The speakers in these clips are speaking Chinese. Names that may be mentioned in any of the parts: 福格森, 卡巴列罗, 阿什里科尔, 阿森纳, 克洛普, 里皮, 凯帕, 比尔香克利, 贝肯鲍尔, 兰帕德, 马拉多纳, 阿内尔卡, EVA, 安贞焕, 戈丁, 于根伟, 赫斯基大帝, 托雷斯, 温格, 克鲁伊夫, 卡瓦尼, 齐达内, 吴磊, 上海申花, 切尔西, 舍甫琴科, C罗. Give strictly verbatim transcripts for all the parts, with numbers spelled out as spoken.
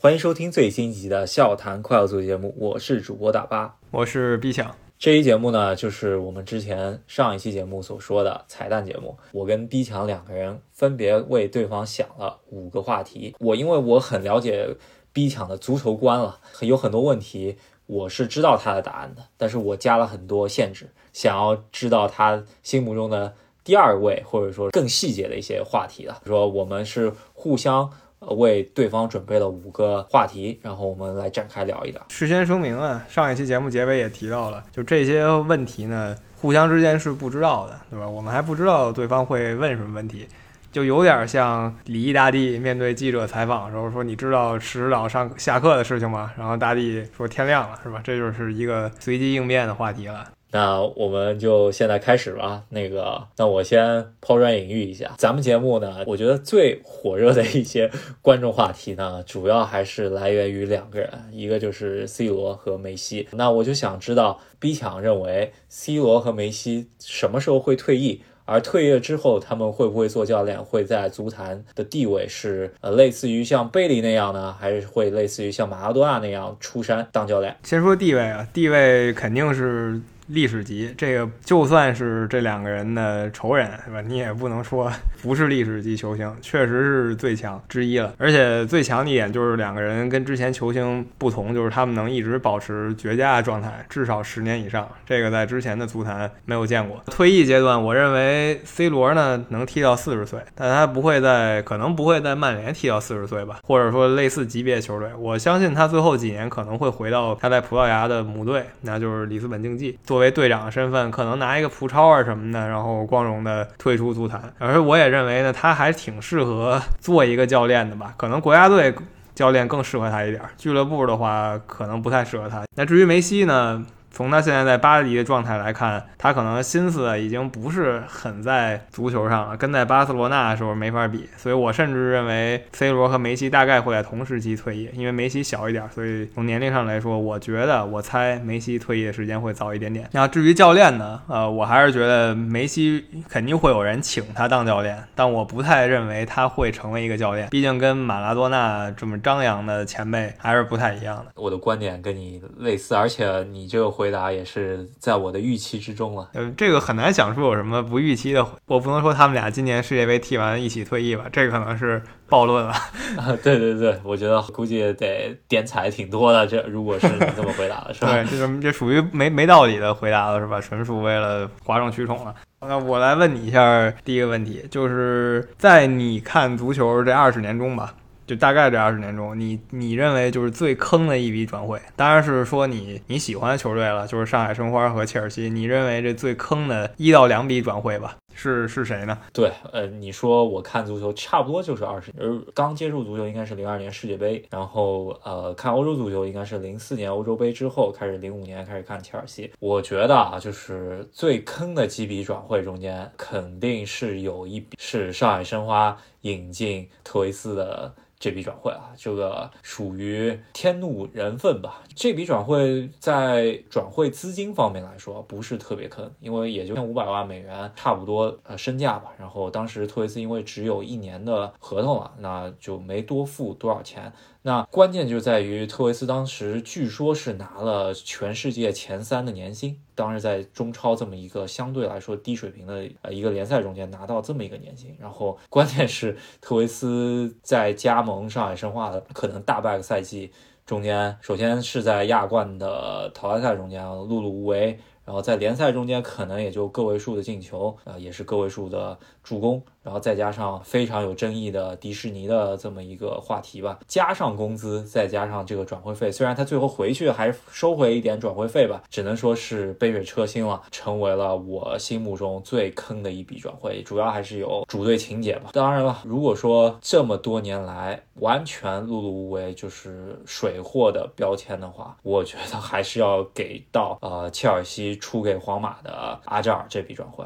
欢迎收听最新一集的笑谈快乐足球节目，我是主播大巴，我是毕强。这期节目呢，就是我们之前上一期节目所说的彩蛋节目。我跟毕强两个人分别为对方想了五个话题。我因为我很了解毕强的足球观了，有很多问题我是知道他的答案的，但是我加了很多限制，想要知道他心目中的第二位，或者说更细节的一些话题了。说我们是互相为对方准备了五个话题，然后我们来展开聊一聊。事先声明啊，上一期节目结尾也提到了，就这些问题呢，互相之间是不知道的，对吧？我们还不知道对方会问什么问题，就有点像李毅大帝面对记者采访的时候说：“你知道石指导上下课的事情吗？”然后大帝说：“天亮了，是吧？”这就是一个随机应变的话题了。那我们就现在开始吧。那个，那我先抛砖引玉一下，咱们节目呢，我觉得最火热的一些观众话题呢，主要还是来源于两个人，一个就是 C 罗和梅西。那我就想知道 B 强认为 C 罗和梅西什么时候会退役，而退役之后他们会不会做教练，会在足坛的地位是呃类似于像贝利那样呢，还是会类似于像马拉多纳那样出山当教练？先说地位啊，地位肯定是历史级，这个就算是这两个人的仇人，是吧？你也不能说不是历史级球星，确实是最强之一了。而且最强的一点就是两个人跟之前球星不同，就是他们能一直保持绝佳的状态，至少十年以上，这个在之前的足坛没有见过。退役阶段，我认为 C 罗呢能踢到四十岁，但他不会在可能不会在曼联踢到四十岁吧，或者说类似级别球队。我相信他最后几年可能会回到他在葡萄牙的母队，那就是里斯本竞技，作为队长的身份，可能拿一个葡超啊什么的，然后光荣的退出足坛。而我也认为呢，他还挺适合做一个教练的吧，可能国家队教练更适合他一点，俱乐部的话可能不太适合他。那至于梅西呢，从他现在在巴黎的状态来看，他可能心思已经不是很在足球上了，跟在巴塞罗那的时候没法比。所以我甚至认为 C 罗和梅西大概会在同时期退役，因为梅西小一点，所以从年龄上来说，我觉得我猜梅西退役的时间会早一点点。那至于教练呢，呃，我还是觉得梅西肯定会有人请他当教练，但我不太认为他会成为一个教练，毕竟跟马拉多纳这么张扬的前辈还是不太一样的。我的观点跟你类似，而且你这个回回答也是在我的预期之中了。呃，这个很难讲出有什么不预期的。我不能说他们俩今年世界杯踢完一起退役吧，这个可能是暴论了。啊，对对对，我觉得估计得点彩挺多的。这如果是你这么回答的是吧？对，这这属于没没道理的回答了是吧？纯属为了哗众取宠了。那我来问你一下第一个问题，就是在你看足球这二十年中吧。就大概这二十年中，你你认为就是最坑的一笔转会，当然是说你你喜欢的球队了，就是上海申花和切尔西。你认为这最坑的一到两笔转会吧，是是谁呢？对，呃，你说我看足球差不多就是二十年，刚接触足球应该是零二年世界杯，然后呃看欧洲足球应该是零四年欧洲杯之后开始，零五年开始看切尔西。我觉得啊，就是最坑的几笔转会中间，肯定是有一笔是上海申花引进特维斯的。这笔转会啊，这个属于天怒人愤吧。这笔转会在转会资金方面来说不是特别坑，因为也就一千五百万美元差不多呃身价吧。然后当时特维斯因为只有一年的合同了，那就没多付多少钱。那关键就在于特维斯当时据说是拿了全世界前三的年薪，当时在中超这么一个相对来说低水平的呃一个联赛中间拿到这么一个年薪，然后关键是特维斯在加盟上海申花的可能大半个赛季中间，首先是在亚冠的淘汰赛中间碌碌无为，然后在联赛中间可能也就个位数的进球，呃，也是个位数的助攻，然后再加上非常有争议的迪士尼的这么一个话题吧，加上工资，再加上这个转会费，虽然他最后回去还收回一点转会费吧，只能说是杯水车薪了，成为了我心目中最坑的一笔转会，主要还是有主队情节吧。当然了，如果说这么多年来完全碌碌无为，就是水货的标签的话，我觉得还是要给到呃切尔西。出给皇马的阿扎尔这笔转会，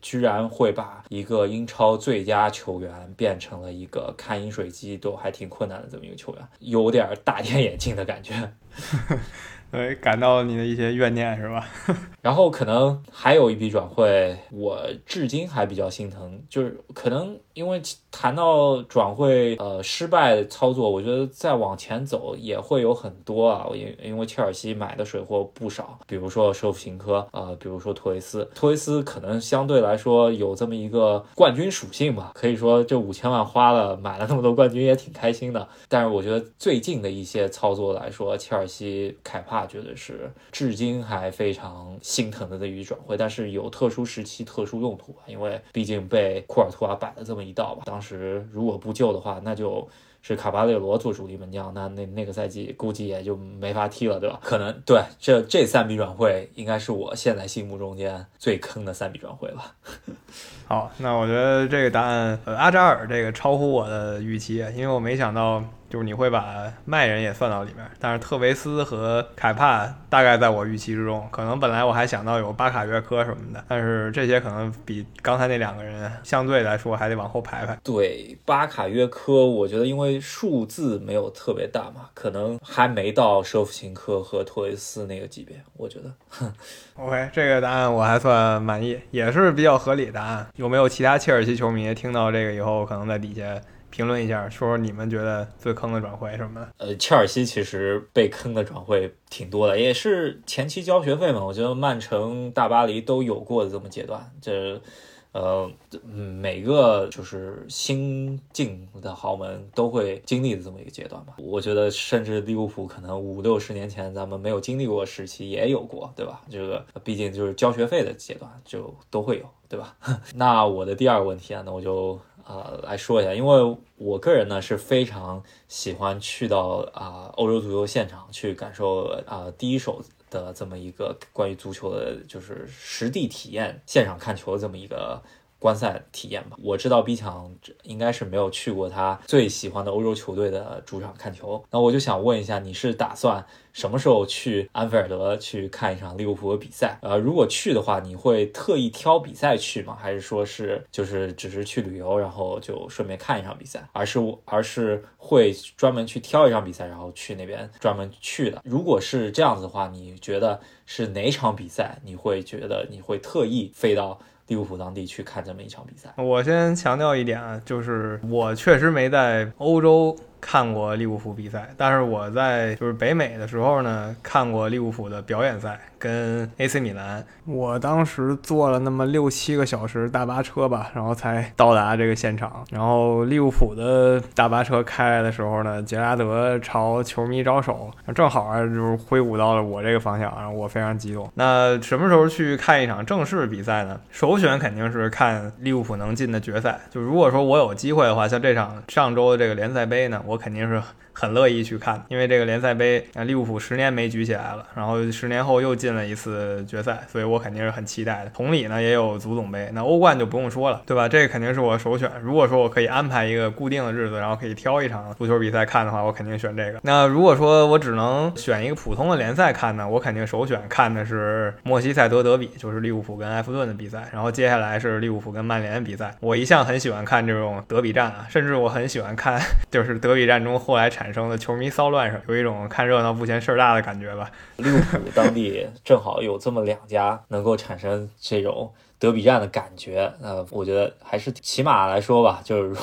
居然会把一个英超最佳球员变成了一个看饮水机都还挺困难的这么一个球员，有点大跌眼镜的感觉呃，感到你的一些怨念是吧？然后可能还有一笔转会，我至今还比较心疼，就是可能因为谈到转会呃失败操作，我觉得再往前走也会有很多啊，因因为切尔西买的水货不少，比如说舍甫琴科，呃，比如说托雷斯，托雷斯可能相对来说有这么一个冠军属性吧，可以说这五千万花了，买了那么多冠军也挺开心的。但是我觉得最近的一些操作来说，切尔西凯帕。觉得是至今还非常心疼的这一转会，但是有特殊时期特殊用途吧，因为毕竟被库尔图瓦摆了这么一道吧。当时如果不救的话，那就是卡巴列罗做主力门将，那那那个赛季估计也就没法踢了，对吧？可能对这这三笔转会应该是我现在心目中间最坑的三笔转会了。好，那我觉得这个答案、呃、阿扎尔这个超乎我的预期，因为我没想到就是你会把卖人也算到里面，但是特维斯和凯帕大概在我预期之中，可能本来我还想到有巴卡约科什么的，但是这些可能比刚才那两个人相对来说还得往后排排。对，巴卡约科我觉得因为数字没有特别大嘛，可能还没到舍甫琴科和托雷斯那个级别，我觉得OK， 这个答案我还算满意，也是比较合理的答案。有没有其他切尔西球迷听到这个以后可能在底下评论一下，说说你们觉得最坑的转会什么的？呃，切尔西其实被坑的转会挺多的，也是前期交学费嘛。我觉得曼城、大巴黎都有过的这么阶段，这呃，每个就是新进的豪门都会经历的这么一个阶段吧。我觉得甚至利物浦可能五六十年前咱们没有经历过时期也有过，对吧？这个毕竟就是交学费的阶段就都会有，对吧？那我的第二个问题啊，那我就呃，来说一下，因为我个人呢是非常喜欢去到啊、呃、欧洲足球现场去感受啊、呃、第一手的这么一个关于足球的，就是实地体验、现场看球的这么一个观赛体验吧。我知道 B 强应该是没有去过他最喜欢的欧洲球队的主场看球，那我就想问一下，你是打算什么时候去安菲尔德去看一场利物浦的比赛？呃，如果去的话，你会特意挑比赛去吗？还是说是就是只是去旅游，然后就顺便看一场比赛？而是而是会专门去挑一场比赛，然后去那边专门去的？如果是这样子的话，你觉得是哪场比赛？你会觉得你会特意飞到利物浦当地去看这么一场比赛？我先强调一点啊，就是我确实没在欧洲看过利物浦比赛，但是我在就是北美的时候呢，看过利物浦的表演赛跟 A C 米兰。我当时坐了那么六七个小时大巴车吧，然后才到达这个现场。然后利物浦的大巴车开来的时候呢，杰拉德朝球迷招手，正好啊就是挥舞到了我这个方向，然后我非常激动。那什么时候去看一场正式比赛呢？首选肯定是看利物浦能进的决赛。就如果说我有机会的话，像这场上周的这个联赛杯呢，我肯定是很乐意去看，因为这个联赛杯啊，利物浦十年没举起来了，然后十年后又进了一次决赛，所以我肯定是很期待的。同理呢，也有足总杯，那欧冠就不用说了，对吧？这个肯定是我首选。如果说我可以安排一个固定的日子，然后可以挑一场足球比赛看的话，我肯定选这个。那如果说我只能选一个普通的联赛看呢，我肯定首选看的是莫西塞德德比，就是利物浦跟埃弗顿的比赛，然后接下来是利物浦跟曼联的比赛。我一向很喜欢看这种德比战啊，甚至我很喜欢看就是德比战中后来产产生的球迷骚乱上，有一种看热闹不嫌事儿大的感觉吧。利物浦当地正好有这么两家能够产生这种德比战的感觉，呃，我觉得还是起码来说吧，就是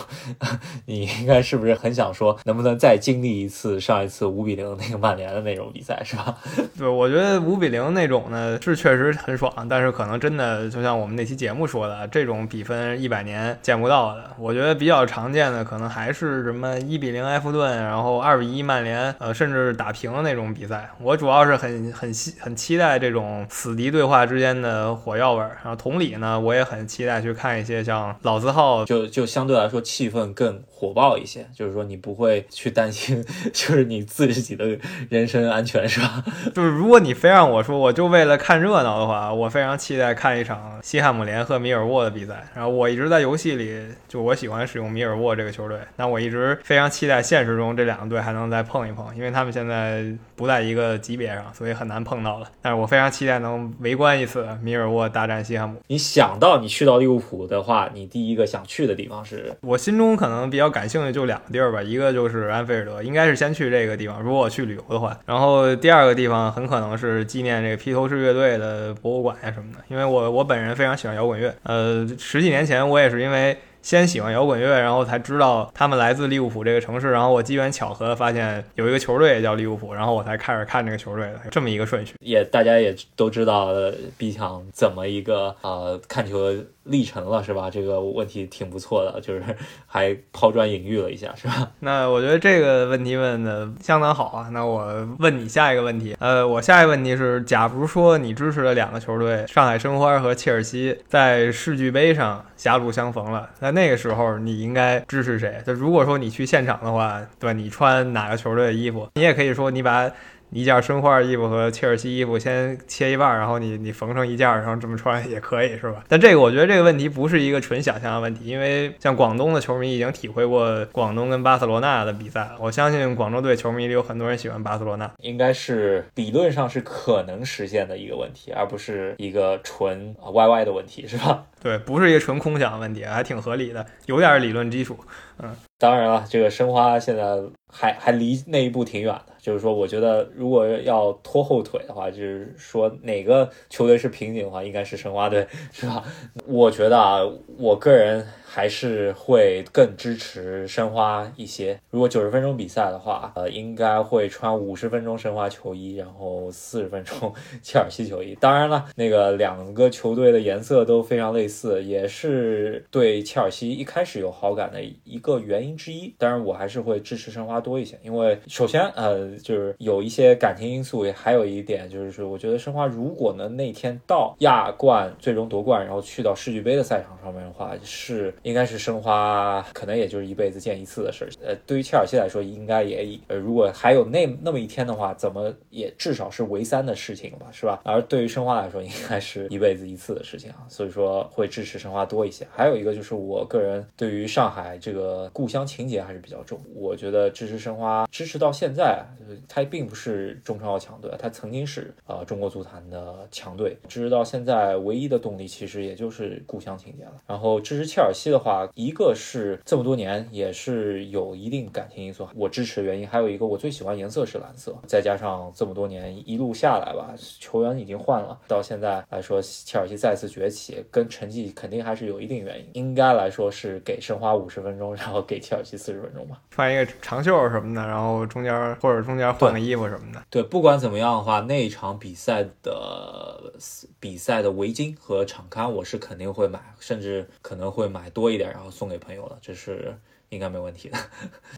你应该是不是很想说，能不能再经历一次上一次五比零那个曼联的那种比赛，是吧？对，我觉得五比零那种呢是确实很爽，但是可能真的就像我们那期节目说的，这种比分一百年见不到的。我觉得比较常见的可能还是什么一比零埃弗顿，然后二比一曼联，呃，甚至打平的那种比赛。我主要是很很很期待这种死敌对话之间的火药味，然后同理。呢，我也很期待去看一些像老字号，就就相对来说气氛更火爆一些，就是说你不会去担心就是你自己的人身安全，是吧？就是如果你非让我说我就为了看热闹的话，我非常期待看一场西汉姆联和米尔沃的比赛。然后我一直在游戏里就我喜欢使用米尔沃这个球队，那我一直非常期待现实中这两个队还能再碰一碰，因为他们现在不在一个级别上，所以很难碰到了。但是我非常期待能围观一次米尔沃大战西汉姆。你想到你去到利物浦的话，你第一个想去的地方是？我心中可能比较感兴趣就两个地儿吧，一个就是安菲尔德，应该是先去这个地方，如果我去旅游的话。然后第二个地方很可能是纪念这个披头士乐队的博物馆啊什么的，因为我我本人非常喜欢摇滚乐，呃，十几年前我也是因为先喜欢摇滚乐，然后才知道他们来自利物浦这个城市，然后我机缘巧合发现有一个球队叫利物浦，然后我才开始看这个球队的，这么一个顺序。也大家也都知道毕强怎么一个呃看球的历程了是吧，这个问题挺不错的，就是还抛砖引玉了一下是吧。那我觉得这个问题问的相当好啊，那我问你下一个问题。呃，我下一个问题是，假如说你支持的两个球队上海申花和切尔西在世俱杯上狭路相逢了，那那个时候你应该支持谁？就如果说你去现场的话，对吧，你穿哪个球队的衣服？你也可以说你把一件申花衣服和切尔西衣服先切一半，然后你你缝成一件，然后这么穿也可以是吧。但这个我觉得这个问题不是一个纯想象的问题，因为像广东的球迷已经体会过广东跟巴塞罗那的比赛了，我相信广州队球迷里有很多人喜欢巴塞罗那，应该是理论上是可能实现的一个问题，而不是一个纯 Y Y 的问题是吧。对，不是一个纯空想的问题，还挺合理的，有点理论基础。嗯，当然了，这个申花现在还还离那一步挺远的，就是说我觉得如果要拖后腿的话，就是说哪个球队是瓶颈的话，应该是申花队是吧。我觉得啊，我个人还是会更支持申花一些，如果九十分钟比赛的话，呃，应该会穿五十分钟申花球衣，然后四十分钟切尔西球衣。当然了，那个两个球队的颜色都非常类似，也是对切尔西一开始有好感的一个原因之一，当然我还是会支持申花多一些，因为首先呃就是有一些感情因素，也还有一点就是我觉得申花如果能那天到亚冠最终夺冠，然后去到世俱杯的赛场上面的话，是应该是申花可能也就是一辈子见一次的事。呃，对于切尔西来说应该也呃如果还有那那么一天的话，怎么也至少是唯三的事情吧是吧，而对于申花来说应该是一辈子一次的事情啊，所以说会支持申花多一些。还有一个就是我个人对于上海这个故乡情节还是比较重，我觉得支持申花支持到现在，他并不是中超强队，他曾经是、呃、中国足坛的强队，支持到现在唯一的动力其实也就是故乡情节了。然后支持切尔西的话，一个是这么多年也是有一定感情因素，我支持的原因还有一个我最喜欢颜色是蓝色，再加上这么多年一路下来吧，球员已经换了，到现在来说切尔西再次崛起跟成绩肯定还是有一定原因，应该来说是给申花五十分钟，然后给切尔西四十分钟吧，穿一个长袖什么的，然后中间或者中间换个衣服什么的。对，不管怎么样的话，那一场比赛的比赛的围巾和场刊我是肯定会买，甚至可能会买多一点，然后送给朋友了，这是应该没问题的。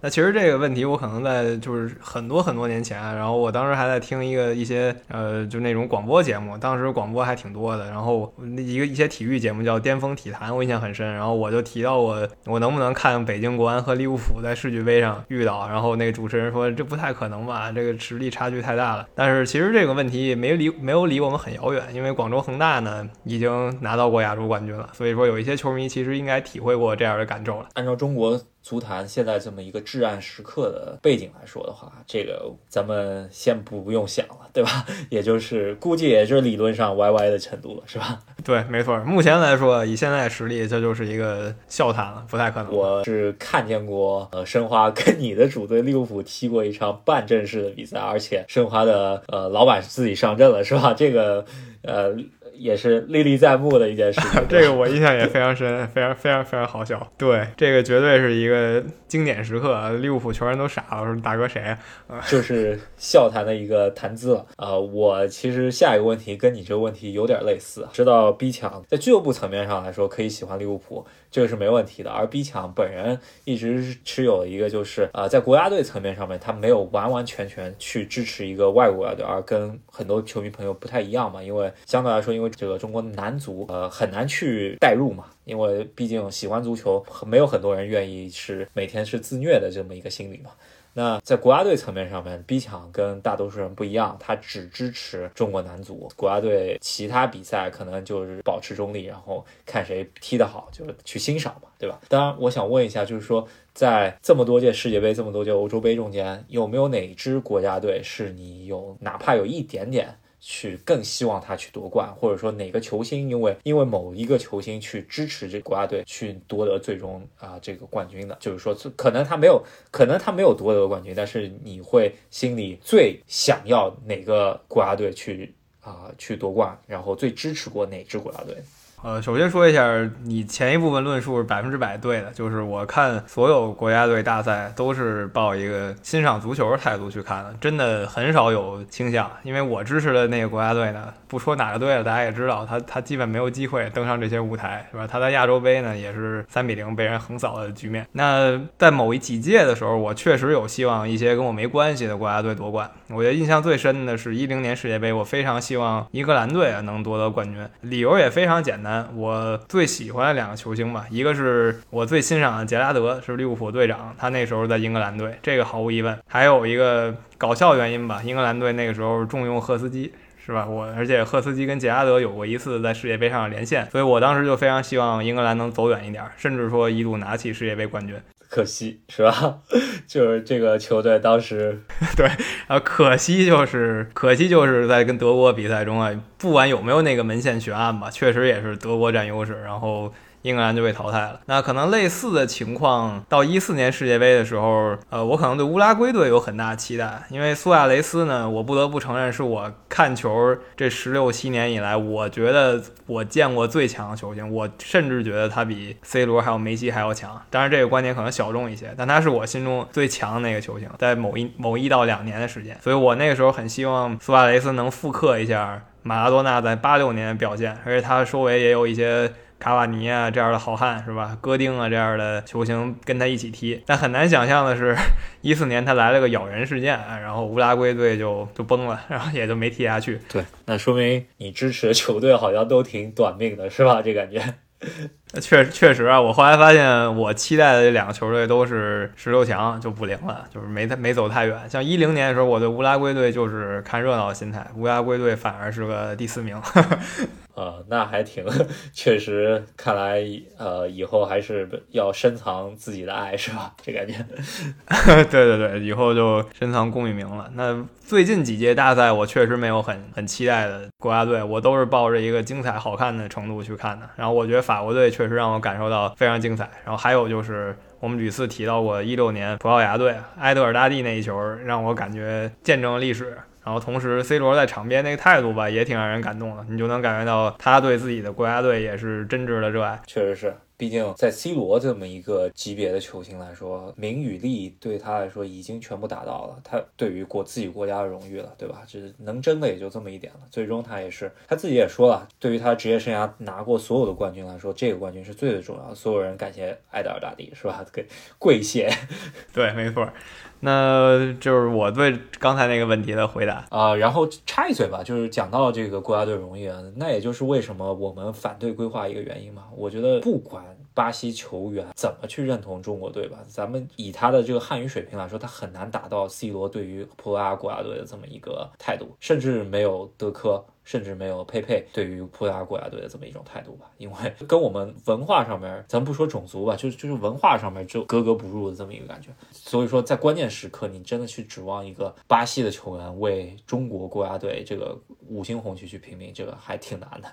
那其实这个问题我可能在就是很多很多年前，然后我当时还在听一个一些呃就那种广播节目，当时广播还挺多的，然后一个一些体育节目叫巅峰体坛，我印象很深，然后我就提到我我能不能看北京国安和利物浦在世俱杯上遇到，然后那个主持人说这不太可能吧，这个实力差距太大了。但是其实这个问题没离没有离我们很遥远，因为广州恒大呢已经拿到过亚洲冠军了，所以说有一些球迷其实应该体会过这样的感受了。按照中国足坛现在这么一个至暗时刻的背景来说的话，这个咱们先不用想了对吧，也就是估计也就是理论上 Y Y 的程度了是吧。对，没错，目前来说以现在实力这就是一个笑谈了，不太可能。我是看见过呃申花跟你的主队利物浦踢过一场半正式的比赛，而且申花的呃老板自己上阵了是吧，这个呃也是历历在目的一件事情。这个我印象也非常深，非常非常非常好笑。对，这个绝对是一个经典时刻，利物浦球员都傻了，说大哥谁啊、呃、就是笑谈的一个谈资了、呃、我其实下一个问题跟你这个问题有点类似，知道 B 强在俱乐部层面上来说可以喜欢利物浦，这个是没问题的，而 B 强本人一直持有一个就是呃，在国家队层面上面他没有完完全全去支持一个外国队，而跟很多球迷朋友不太一样嘛，因为相对来说因为这个中国男足呃很难去代入嘛，因为毕竟喜欢足球没有很多人愿意是每天是自虐的这么一个心理嘛。那在国家队层面上面， B 强跟大多数人不一样，他只支持中国男足，国家队其他比赛可能就是保持中立，然后看谁踢得好就是去欣赏嘛，对吧。当然我想问一下，就是说在这么多届世界杯这么多届欧洲杯中间，有没有哪支国家队是你有哪怕有一点点去更希望他去夺冠，或者说哪个球星因为因为某一个球星去支持这国家队去夺得最终啊、呃、这个冠军的，就是说可能他没有可能他没有夺得冠军，但是你会心里最想要哪个国家队去啊、呃、去夺冠，然后最支持过哪支国家队。呃，首先说一下，你前一部分论述是百分之百对的，就是我看所有国家队大赛都是抱一个欣赏足球的态度去看的，真的很少有倾向。因为我支持的那个国家队呢，不说哪个队了，大家也知道，他他基本没有机会登上这些舞台，是吧？他在亚洲杯呢也是三比零被人横扫的局面。那在某一几届的时候，我确实有希望一些跟我没关系的国家队夺冠。我觉得印象最深的是一零年世界杯，我非常希望英格兰队能夺得冠军，理由也非常简单。我最喜欢的两个球星吧，一个是我最欣赏的杰拉德，是利物浦队长，他那时候在英格兰队，这个毫无疑问。还有一个搞笑原因吧，英格兰队那个时候重用赫斯基，是吧？我而且赫斯基跟杰拉德有过一次在世界杯上的连线，所以我当时就非常希望英格兰能走远一点，甚至说一度拿起世界杯冠军。可惜是吧？就是这个球队当时对啊，可惜就是可惜就是在跟德国比赛中啊，不管有没有那个门线悬案吧，确实也是德国占优势，然后英格兰就被淘汰了。那可能类似的情况到一四年世界杯的时候，呃，我可能对乌拉圭队有很大期待，因为苏亚雷斯呢，我不得不承认是我看球这十六七年以来，我觉得我见过最强的球星，我甚至觉得他比 C 罗还有梅西还要强。当然这个观点可能小众一些，但他是我心中最强的那个球星，在某一某一到两年的时间，所以我那个时候很希望苏亚雷斯能复刻一下马拉多纳在八六年的表现，而且他周围也有一些卡瓦尼啊这样的好汉，是吧？戈丁啊这样的球星跟他一起踢。但很难想象的是一四年他来了个咬人事件，然后乌拉圭队就就崩了，然后也就没踢下去。对，那说明你支持的球队好像都挺短命的，是吧？这感觉确实确实啊，我后来发现我期待的这两个球队都是十六强就不灵了，就是没没走太远。像一零年的时候，我对乌拉圭队就是看热闹的心态，乌拉圭队反而是个第四名。啊、呃，那还挺，确实，看来呃，以后还是要深藏自己的爱，是吧？这感觉。对对对，以后就深藏功与名了。那最近几届大赛，我确实没有很很期待的国家队，我都是抱着一个精彩好看的程度去看的。然后我觉得法国队确实让我感受到非常精彩。然后还有就是。我们屡次提到过一六年葡萄牙队埃德尔大帝那一球，让我感觉见证了历史。然后同时 C 罗在场边那个态度吧，也挺让人感动的，你就能感觉到他对自己的国家队也是真挚的热爱。确实是，毕竟在 C 罗这么一个级别的球星来说，名与利对他来说已经全部达到了，他对于国自己国家的荣誉了，对吧？就是能争的也就这么一点了。最终他也是他自己也说了，对于他职业生涯拿过所有的冠军来说，这个冠军是最最重要的。所有人感谢埃德尔大帝，是吧？给跪谢。对，没错。那就是我对刚才那个问题的回答啊、呃，然后插一嘴吧，就是讲到这个国家队荣誉啊，那也就是为什么我们反对规划一个原因嘛。我觉得不管巴西球员怎么去认同中国队吧，咱们以他的这个汉语水平来说，他很难达到 C 罗对于葡萄牙国家队的这么一个态度，甚至没有德科，甚至没有佩佩对于葡萄牙国家队的这么一种态度吧，因为跟我们文化上面，咱不说种族吧，就就是文化上面就格格不入的这么一个感觉。所以说在关键时刻，你真的去指望一个巴西的球员为中国国家队这个五星红旗去拼命，这个还挺难的，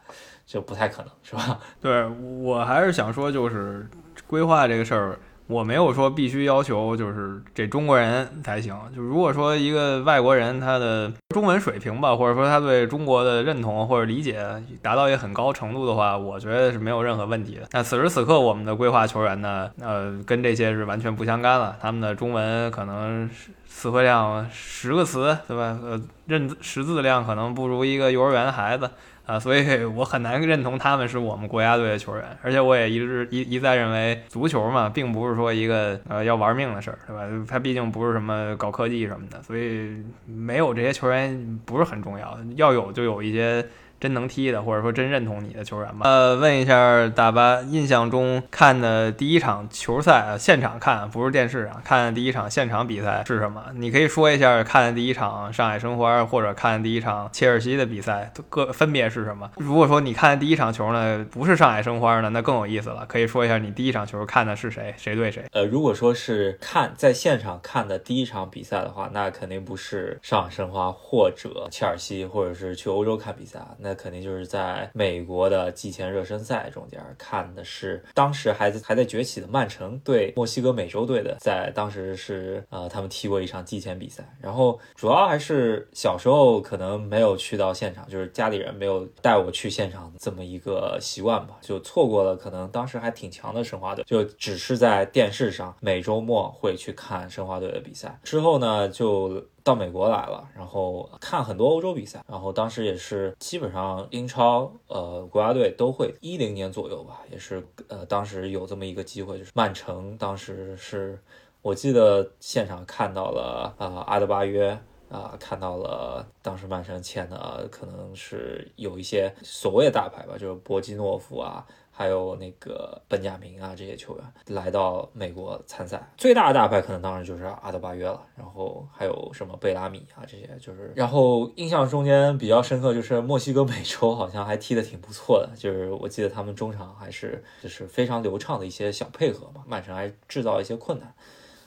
就不太可能，是吧？对，我还是想说，就是规划这个事儿，我没有说必须要求就是这中国人才行，就如果说一个外国人他的中文水平吧，或者说他对中国的认同或者理解达到一个很高程度的话，我觉得是没有任何问题的。那此时此刻我们的规划球员呢，呃，跟这些是完全不相干了，他们的中文可能词汇量十个词，对吧？呃，认识字量可能不如一个幼儿园的孩子。啊，所以我很难认同他们是我们国家队的球员，而且我也一直一一再认为，足球嘛，并不是说一个呃要玩命的事儿，对吧？它毕竟不是什么搞科技什么的，所以没有这些球员不是很重要，要有就有一些真能踢的或者说真认同你的球员吧。呃，问一下大巴，印象中看的第一场球赛，现场看不是电视上看的第一场现场比赛是什么？你可以说一下看的第一场上海申花或者看的第一场切尔西的比赛各分别是什么。如果说你看的第一场球呢不是上海申花呢，那更有意思了，可以说一下你第一场球看的是谁，谁对谁。呃，如果说是看在现场看的第一场比赛的话，那肯定不是上海申花或者切尔西，或者是去欧洲看比赛，那那肯定就是在美国的季前热身赛中间看的是当时还在还在崛起的曼城对墨西哥美洲队的，在当时是呃他们踢过一场季前比赛。然后主要还是小时候可能没有去到现场，就是家里人没有带我去现场这么一个习惯吧，就错过了可能当时还挺强的申花队，就只是在电视上每周末会去看申花队的比赛。之后呢就到美国来了，然后看很多欧洲比赛，然后当时也是基本上英超呃国家队都会，一零年左右吧，也是呃当时有这么一个机会，就是曼城当时是我记得现场看到了呃阿德巴约。啊、呃，看到了当时曼城签的可能是有一些所谓的大牌吧，就是博基诺夫啊，还有那个本加明啊，这些球员来到美国参赛。最大的大牌可能当然就是阿德巴约了，然后还有什么贝拉米啊这些，就是然后印象中间比较深刻就是墨西哥美洲好像还踢得挺不错的，就是我记得他们中场还是就是非常流畅的一些小配合嘛，曼城还制造一些困难。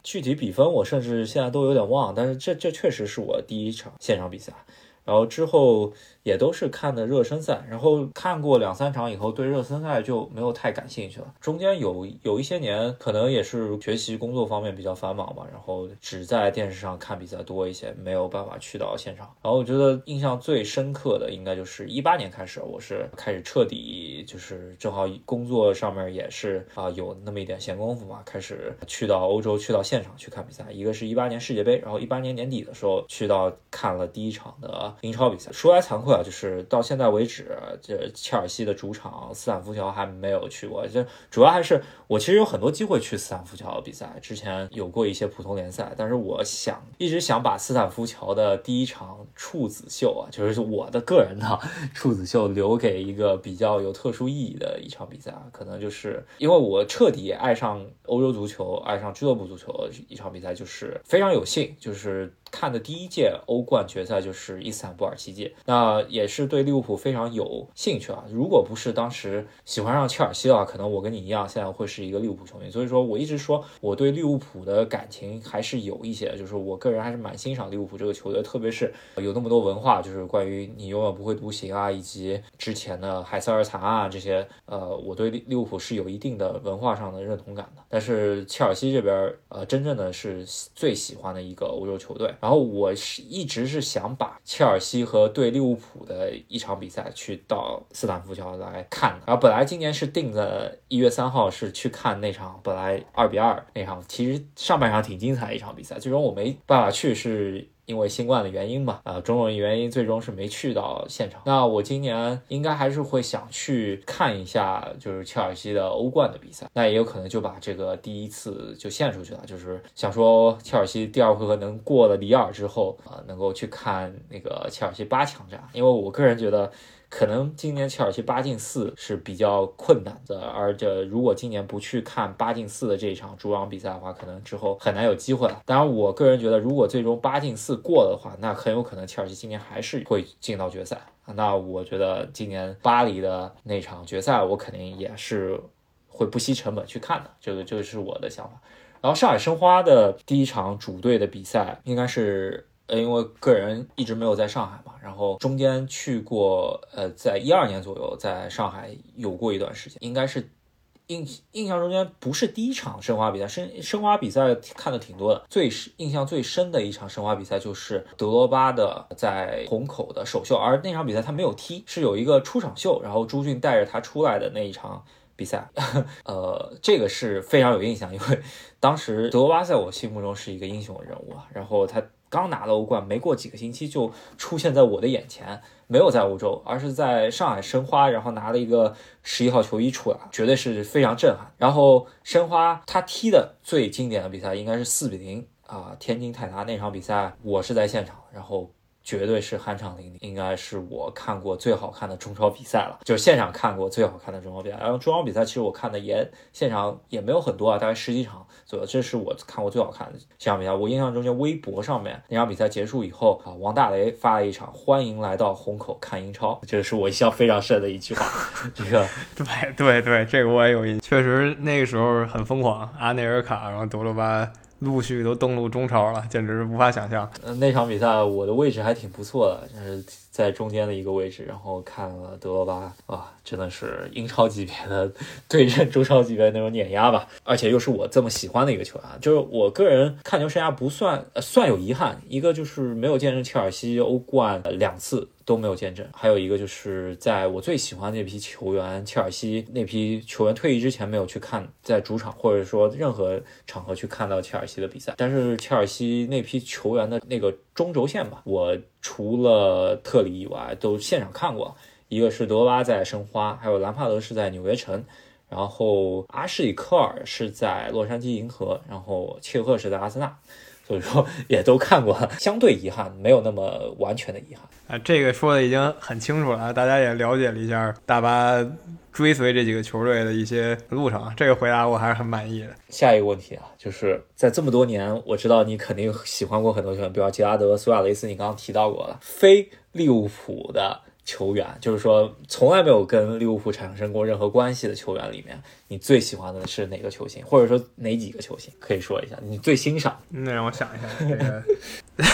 具体比分我甚至现在都有点忘，但是这这确实是我第一场现场比赛，然后之后也都是看的热身赛，然后看过两三场以后对热身赛就没有太感兴趣了。中间有有一些年可能也是学习工作方面比较繁忙吧，然后只在电视上看比赛多一些，没有办法去到现场。然后我觉得印象最深刻的应该就是一八年开始，我是开始彻底就是正好工作上面也是啊、呃、有那么一点闲工夫嘛，开始去到欧洲，去到现场去看比赛。一个是一八年世界杯，然后一八年年底的时候去到看了第一场的英超比赛。说来惭愧，就是到现在为止这切尔西的主场斯坦福桥还没有去过，这主要还是我其实有很多机会去斯坦福桥比赛，之前有过一些普通联赛，但是我想一直想把斯坦福桥的第一场处子秀啊，就是我的个人的处子秀留给一个比较有特殊意义的一场比赛，可能就是因为我彻底爱上欧洲足球，爱上俱乐部足球的一场比赛，就是非常有幸就是看的第一届欧冠决赛就是伊斯坦布尔奇迹，那也是对利物浦非常有兴趣啊。如果不是当时喜欢上切尔西了，可能我跟你一样现在会是一个利物浦球迷。所以说我一直说我对利物浦的感情还是有一些，就是我个人还是蛮欣赏利物浦这个球队，特别是有那么多文化，就是关于你永远不会独行啊，以及之前的海塞尔惨案啊这些，呃，我对利物浦是有一定的文化上的认同感的。但是切尔西这边呃，真正的是最喜欢的一个欧洲球队。然后我是一直是想把切尔西和对利物浦的一场比赛去到斯坦福桥来看的，然后本来今年是定的一月三号是去看那场，本来二比二那场，其实上半场挺精彩的一场比赛，最终我没办法去是因为新冠的原因嘛，呃，种种原因最终是没去到现场。那我今年应该还是会想去看一下，就是切尔西的欧冠的比赛。那也有可能就把这个第一次就献出去了，就是想说切尔西第二回合能过了里尔之后，呃，能够去看那个切尔西八强战，因为我个人觉得。可能今年切尔西八进四是比较困难的，而这如果今年不去看八进四的这一场主场比赛的话，可能之后很难有机会了。当然我个人觉得如果最终八进四过的话，那很有可能切尔西今年还是会进到决赛。那我觉得今年巴黎的那场决赛我肯定也是会不惜成本去看的，这个就是我的想法。然后上海申花的第一场主队的比赛应该是因为个人一直没有在上海嘛，然后中间去过呃在一二年左右在上海有过一段时间，应该是印印象中间不是第一场申花比赛，申申花比赛看的挺多的，最印象最深的一场申花比赛就是德罗巴的在虹口的首秀，而那场比赛他没有踢，是有一个出场秀，然后朱俊带着他出来的那一场比赛，呃，这个是非常有印象，因为当时德罗巴在我心目中是一个英雄人物啊，然后他刚拿了欧冠没过几个星期就出现在我的眼前，没有在欧洲，而是在上海申花，然后拿了一个十一号球衣出来，绝对是非常震撼。然后申花他踢的最经典的比赛应该是四比零啊、呃、天津泰达那场比赛，我是在现场，然后绝对是酣畅淋漓，应该是我看过最好看的中超比赛了，就是现场看过最好看的中超比赛。然后中超比赛其实我看的也现场也没有很多啊，大概十几场左右，这是我看过最好看的现场比赛。我印象中间微博上面那场比赛结束以后啊，王大雷发了一场欢迎来到虹口看英超，这是我印象非常深的一句话。这个对对对，这个我也有印象，确实那个时候很疯狂，阿内尔卡然后德罗巴陆续都登陆中超了，简直是无法想象。呃、那场比赛我的位置还挺不错的，就是在中间的一个位置，然后看了德罗巴啊，真的是英超级别的对阵中超级别的那种碾压吧。而且又是我这么喜欢的一个球员，就是我个人看球生涯不算、呃、算有遗憾，一个就是没有见证切尔西欧冠、呃、两次都没有见证，还有一个就是在我最喜欢那批球员切尔西那批球员退役之前没有去看在主场或者说任何场合去看到切尔西的比赛。但是切尔西那批球员的那个中轴线吧，我除了特里以外都现场看过，一个是德罗巴在申花，还有兰帕德是在纽约城，然后阿什里科尔是在洛杉矶银河，然后切赫是在阿森纳，所以说也都看过，相对遗憾，没有那么完全的遗憾啊。这个说的已经很清楚了，大家也了解了一下大巴追随这几个球队的一些路程，这个回答我还是很满意的。下一个问题啊，就是在这么多年，我知道你肯定喜欢过很多球员，比如杰拉德、苏亚雷斯，你刚刚提到过了，非利物浦的球员，就是说从来没有跟利物浦产生过任何关系的球员里面，你最喜欢的是哪个球星，或者说哪几个球星，可以说一下你最欣赏？那让我想一下，这个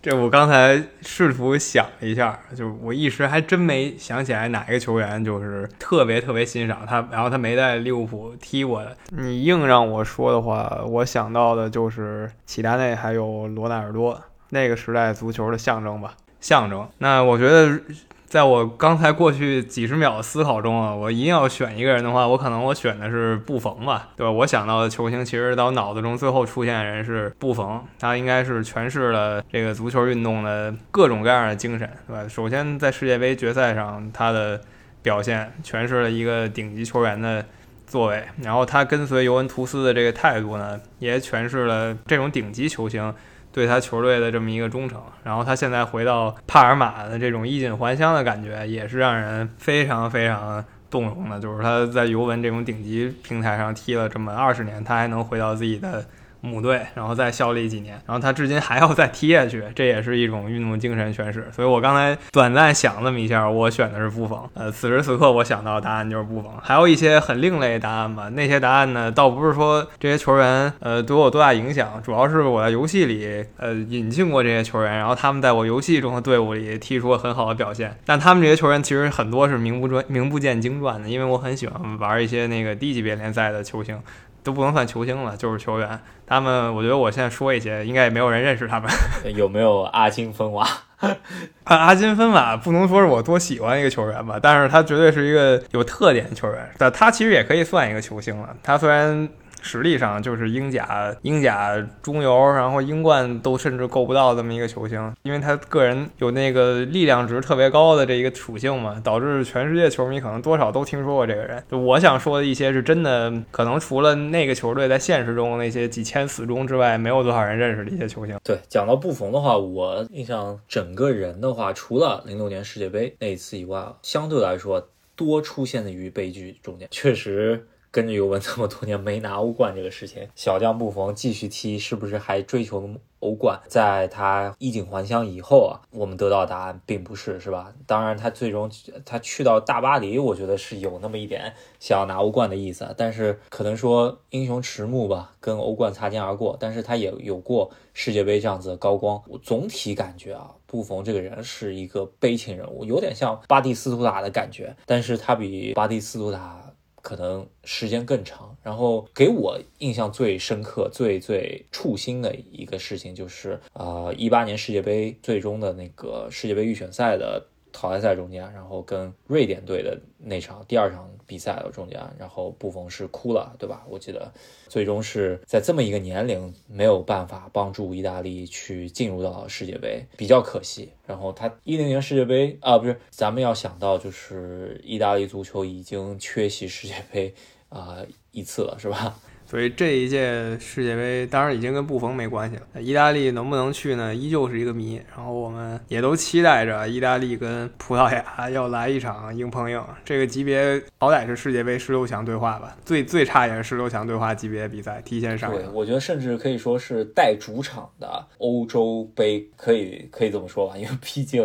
这我刚才试图想了一下，就我一时还真没想起来哪一个球员就是特别特别欣赏他，然后他没在利物浦踢过的。你硬让我说的话，我想到的就是齐达内还有罗纳尔多，那个时代足球的象征吧，象征。那我觉得在我刚才过去几十秒的思考中啊，我一定要选一个人的话，我可能我选的是布冯吧，对吧？我想到的球星其实到脑子中最后出现的人是布冯，他应该是诠释了这个足球运动的各种各样的精神，对吧？首先在世界杯决赛上他的表现诠释了一个顶级球员的作为，然后他跟随尤文图斯的这个态度呢，也诠释了这种顶级球星对他球队的这么一个忠诚，然后他现在回到帕尔马的这种衣锦还乡的感觉也是让人非常非常动容的，就是他在尤文这种顶级平台上踢了这么二十年，他还能回到自己的母队然后再效力几年，然后他至今还要再踢下去，这也是一种运动精神诠释。所以我刚才短暂想这么一下，我选的是布冯。呃，此时此刻我想到的答案就是布冯，还有一些很另类的答案吧，那些答案呢倒不是说这些球员呃对我有多大影响，主要是我在游戏里呃引进过这些球员，然后他们在我游戏中的队伍里踢出了很好的表现，但他们这些球员其实很多是名不名不见经传的，因为我很喜欢玩一些那个低级别联赛的球星，都不能算球星了，就是球员。他们，我觉得我现在说一些，应该也没有人认识他们。有没有阿金芬瓦？啊、阿金芬瓦不能说是我多喜欢一个球员吧，但是他绝对是一个有特点的球员。但他其实也可以算一个球星了。他虽然实力上就是英甲、英甲中游，然后英冠都甚至够不到这么一个球星，因为他个人有那个力量值特别高的这一个属性嘛，导致全世界球迷可能多少都听说过这个人。就我想说的一些是真的，可能除了那个球队在现实中那些几千死忠之外，没有多少人认识的一些球星。对，讲到布冯的话，我印象整个人的话，除了零六年世界杯那一次以外，相对来说多出现于悲剧中间，确实。跟着尤文这么多年没拿欧冠这个事情，小将布冯继续踢，是不是还追求欧冠？在他衣锦还乡以后啊，我们得到答案并不是，是吧？当然，他最终他去到大巴黎，我觉得是有那么一点想要拿欧冠的意思，但是可能说英雄迟暮吧，跟欧冠擦肩而过。但是他也有过世界杯这样子的高光。我总体感觉啊，布冯这个人是一个悲情人物，有点像巴蒂斯图塔的感觉，但是他比巴蒂斯图塔可能时间更长。然后给我印象最深刻最最触心的一个事情就是呃一八年世界杯最终的那个世界杯预选赛的淘汰赛中间，然后跟瑞典队的那场第二场比赛的中间，然后布冯是哭了，对吧？我记得最终是在这么一个年龄没有办法帮助意大利去进入到世界杯，比较可惜。然后他一零年世界杯啊，不是，咱们要想到就是意大利足球已经缺席世界杯啊、呃、一次了，是吧？所以这一届世界杯当然已经跟布冯没关系了，意大利能不能去呢依旧是一个谜，然后我们也都期待着意大利跟葡萄牙要来一场硬碰硬，这个级别好歹是世界杯十六强对话吧，最最差也是十六强对话级别的比赛提前上。对，我觉得甚至可以说是带主场的欧洲杯，可以可以这么说吧，因为毕竟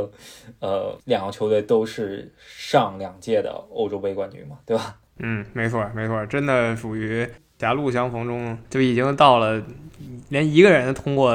呃两个球队都是上两届的欧洲杯冠军嘛，对吧？嗯，没错没错，真的属于狭路相逢中就已经到了连一个人通过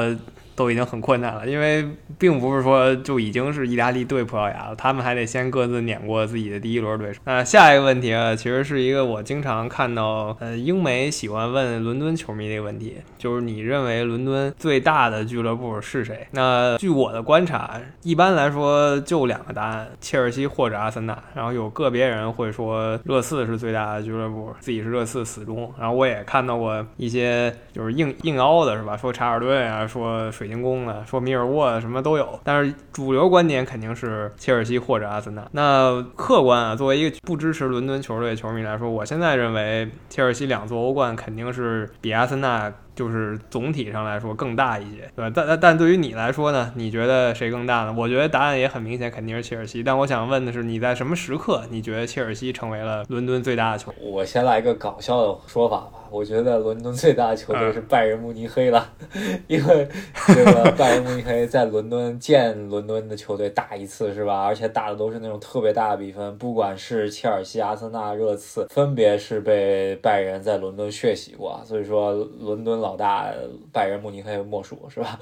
都已经很困难了，因为并不是说就已经是意大利对葡萄牙了，他们还得先各自碾过自己的第一轮对手。那下一个问题啊，其实是一个我经常看到呃英媒喜欢问伦敦球迷的一个问题，就是你认为伦敦最大的俱乐部是谁？那据我的观察，一般来说就两个答案，切尔西或者阿森纳，然后有个别人会说热刺是最大的俱乐部，自己是热刺死忠，然后我也看到过一些就是硬硬凹的是吧，说查尔顿啊，说水进攻的，说米尔沃什么都有，但是主流观点肯定是切尔西或者阿森纳。那客观啊，作为一个不支持伦敦球队的球迷来说，我现在认为切尔西两座欧冠肯定是比阿森纳就是总体上来说更大一些，对吧？但但对于你来说呢，你觉得谁更大呢？我觉得答案也很明显，肯定是切尔西。但我想问的是，你在什么时刻你觉得切尔西成为了伦敦最大的球队？我先来一个搞笑的说法吧，我觉得伦敦最大的球队是拜仁慕尼黑了，嗯、因为这个拜仁慕尼黑在伦敦见伦敦的球队打一次是吧？而且打的都是那种特别大的比分，不管是切尔西、阿森纳、热刺，分别是被拜仁在伦敦血洗过，所以说伦敦老。老大拜仁慕尼黑莫属是吧？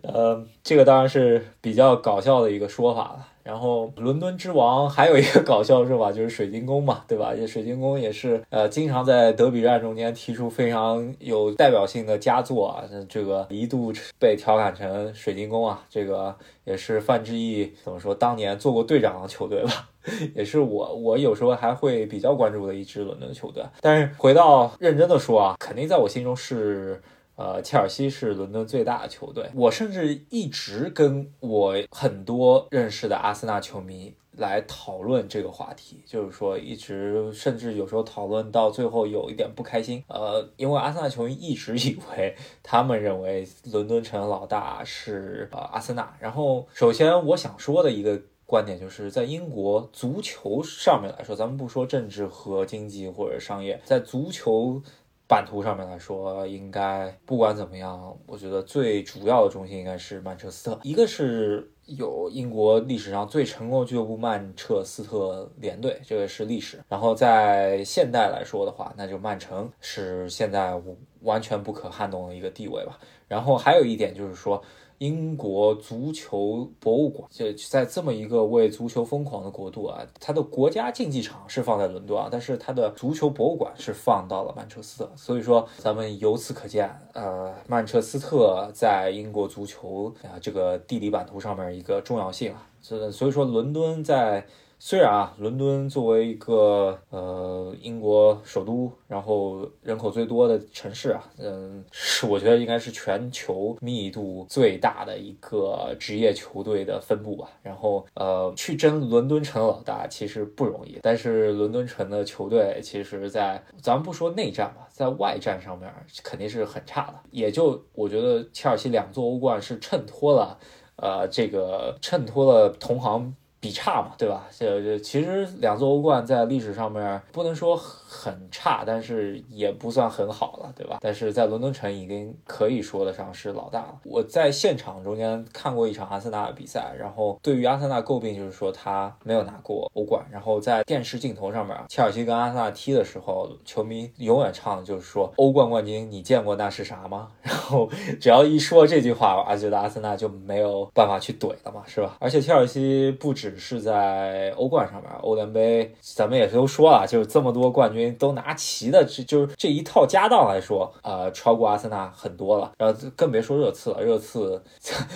呃，这个当然是比较搞笑的一个说法了。然后伦敦之王还有一个搞笑说法就是水晶宫嘛，对吧？这水晶宫也是呃经常在德比战中间提出非常有代表性的佳作啊，这个一度被调侃成水晶宫啊，这个也是范志毅怎么说当年做过队长的球队吧，也是我我有时候还会比较关注的一支伦敦球队。但是回到认真的说啊，肯定在我心中是呃，切尔西是伦敦最大的球队。我甚至一直跟我很多认识的阿森纳球迷来讨论这个话题，就是说一直甚至有时候讨论到最后有一点不开心，呃，因为阿森纳球迷一直以为他们认为伦敦城老大是呃阿森纳。然后首先我想说的一个观点就是在英国足球上面来说，咱们不说政治和经济或者商业，在足球版图上面来说，应该不管怎么样，我觉得最主要的中心应该是曼彻斯特。一个是有英国历史上最成功的俱乐部曼彻斯特联队，这个是历史。然后在现代来说的话，那就曼城是现在完全不可撼动的一个地位吧。然后还有一点就是说，英国足球博物馆就在这么一个为足球疯狂的国度啊，它的国家竞技场是放在伦敦啊，但是它的足球博物馆是放到了曼彻斯特。所以说咱们由此可见，呃，曼彻斯特在英国足球啊、呃、这个地理版图上面一个重要性啊。所以说伦敦在虽然啊，伦敦作为一个呃英国首都，然后人口最多的城市啊，嗯，是我觉得应该是全球密度最大的一个职业球队的分布吧。然后呃，去争伦敦城老大其实不容易，但是伦敦城的球队其实在咱们不说内战吧，在外战上面肯定是很差的。也就我觉得切尔西两座欧冠是衬托了呃这个衬托了同行。比差嘛，对吧？这其实两座欧冠在历史上面不能说很差，但是也不算很好了，对吧？但是在伦敦城已经可以说得上是老大了。我在现场中间看过一场阿森纳的比赛，然后对于阿森纳诟病就是说他没有拿过欧冠，然后在电视镜头上面切尔西跟阿森纳踢的时候，球迷永远唱的就是说欧冠冠军你见过那是啥吗？然后只要一说这句话，我觉得阿森纳就没有办法去怼了嘛，是吧？而且切尔西不止只是在欧冠上面，欧联杯咱们也都说了，就是这么多冠军都拿齐的，这就是这一套家当来说，呃，超过阿森纳很多了。然后更别说热刺了，热刺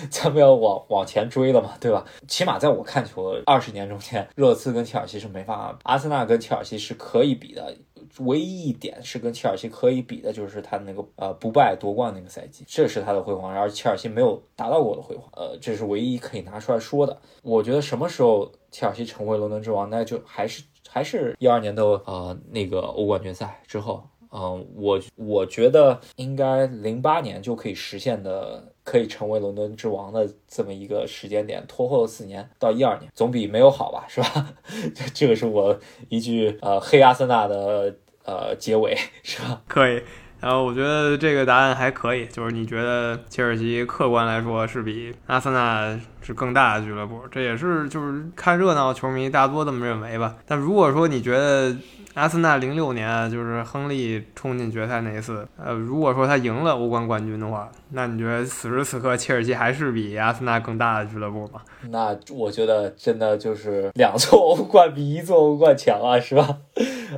咱们要往往前追了嘛，对吧？起码在我看球二十年中间，热刺跟切尔西是没法，阿森纳跟切尔西是可以比的。唯一一点是跟切尔西可以比的就是他那个呃不败夺冠那个赛季，这是他的辉煌，而切尔西没有达到过的辉煌，呃，这是唯一可以拿出来说的。我觉得什么时候切尔西成为伦敦之王，那就还是还是一二年的呃那个欧冠决赛之后。嗯，我我觉得应该零八年就可以实现的，可以成为伦敦之王的这么一个时间点，拖后了四年到一二年，总比没有好吧，是吧？这个是我一句呃黑阿森纳的呃结尾，是吧？可以。然后我觉得这个答案还可以，就是你觉得切尔西客观来说是比阿森纳是更大的俱乐部，这也是就是看热闹球迷大多这么认为吧。但如果说你觉得阿森纳零六年就是亨利冲进决赛那一次，呃，如果说他赢了欧冠冠军的话，那你觉得此时此刻切尔西还是比阿森纳更大的俱乐部吗？那我觉得真的就是两座欧冠比一座欧冠强啊，是吧？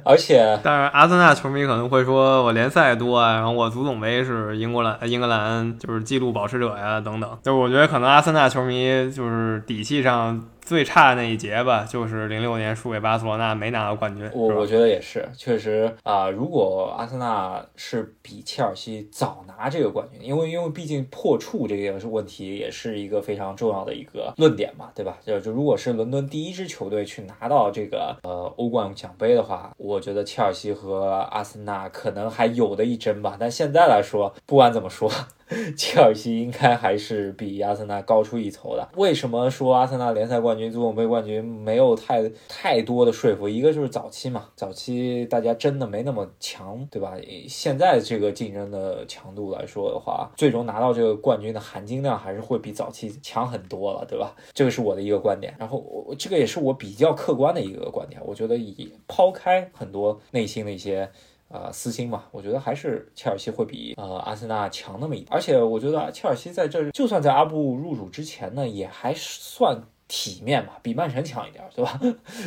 而且，但是阿森纳球迷可能会说，我联赛多啊，然后我足总杯是英格兰，英格兰就是纪录保持者呀、啊，等等。就是我觉得可能阿森纳球迷就是底气上最差的那一节吧，就是零六年输给巴塞罗那没拿到冠军。我我觉得也是，确实啊、呃，如果阿森纳是比切尔西早拿这个冠军，因为因为毕竟破处这个问题也是一个非常重要的一个论点嘛，对吧？就就如果是伦敦第一支球队去拿到这个呃欧冠奖杯的话，我觉得切尔西和阿森纳可能还有的一争吧，但现在来说，不管怎么说，切尔西应该还是比阿森纳高出一筹的。为什么说阿森纳联赛冠军、足总杯冠军没有太太多的说服？一个就是早期嘛，早期大家真的没那么强，对吧？现在这个竞争的强度来说的话，最终拿到这个冠军的含金量还是会比早期强很多了，对吧？这个是我的一个观点。然后这个也是我比较客观的一个观点，我觉得以抛开很多内心的一些呃，私心嘛，我觉得还是切尔西会比呃阿森纳强那么一点，而且我觉得切尔西在这就算在阿布入主之前呢，也还算体面吧，比曼城强一点，对吧？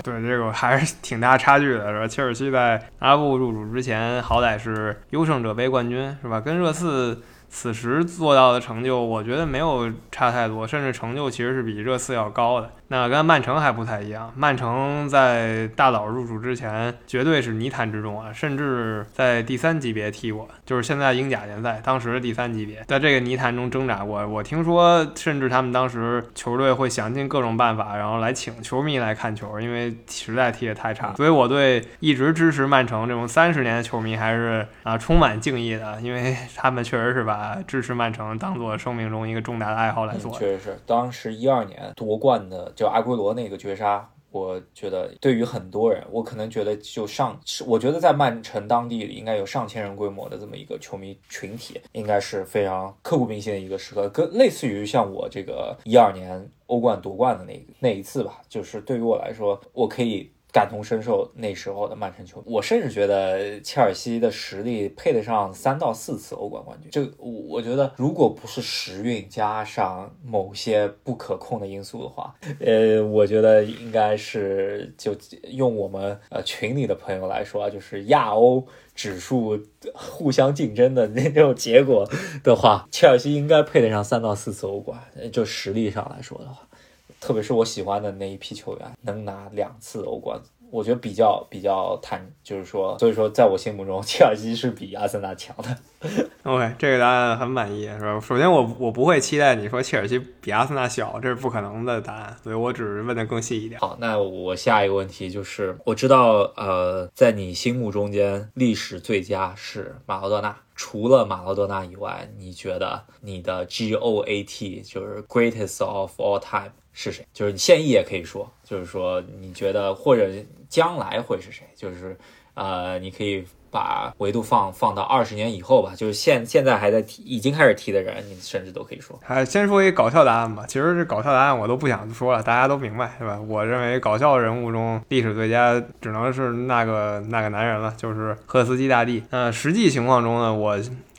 对，这个还是挺大差距的，是吧？切尔西在阿布入主之前，好歹是优胜者杯冠军，是吧？跟热刺此时做到的成就，我觉得没有差太多，甚至成就其实是比热刺要高的。那跟曼城还不太一样，曼城在大佬入主之前绝对是泥潭之中啊，甚至在第三级别踢过，就是现在英甲联赛当时的第三级别，在这个泥潭中挣扎过。我听说甚至他们当时球队会想尽各种办法，然后来请球迷来看球，因为实在踢得太差。所以我对一直支持曼城这种三十年的球迷还是啊充满敬意的，因为他们确实是把支持曼城当做生命中一个重大的爱好来做的、嗯、确实是当时一二年夺冠的就阿圭罗那个绝杀，我觉得对于很多人，我可能觉得就上，我觉得在曼城当地应该有上千人规模的这么一个球迷群体，应该是非常刻骨铭心的一个时刻，跟类似于像我这个一二年欧冠夺冠的那那一次吧，就是对于我来说，我可以感同身受那时候的曼城球迷，我甚至觉得切尔西的实力配得上三到四次欧冠冠军。这我觉得，如果不是时运加上某些不可控的因素的话，呃，我觉得应该是就用我们呃群里的朋友来说，就是亚欧指数互相竞争的那种结果的话，切尔西应该配得上三到四次欧冠，就实力上来说的话。特别是我喜欢的那一批球员能拿两次欧冠，我觉得比较比较坦，就是说，所以说在我心目中，切尔西是比阿森纳强的。OK， 这个答案很满意，是吧？首先我，我我不会期待你说切尔西比阿森纳小，这是不可能的答案，所以我只是问的更细一点。好，那我下一个问题就是，我知道，呃，在你心目中间，历史最佳是马拉多纳。除了马拉多纳以外，你觉得你的 G O A T 就是 Greatest of All Time 是谁？就是你现役也可以说，就是说你觉得或者将来会是谁？就是呃，你可以把维度放放到二十年以后吧，就是现现在还在踢，已经开始踢的人，你甚至都可以说。还先说一个搞笑答案吧，其实这搞笑答案我都不想说了，大家都明白，是吧？我认为搞笑人物中历史最佳只能是那个那个男人了，就是赫斯基大帝。呃，实际情况中呢，我。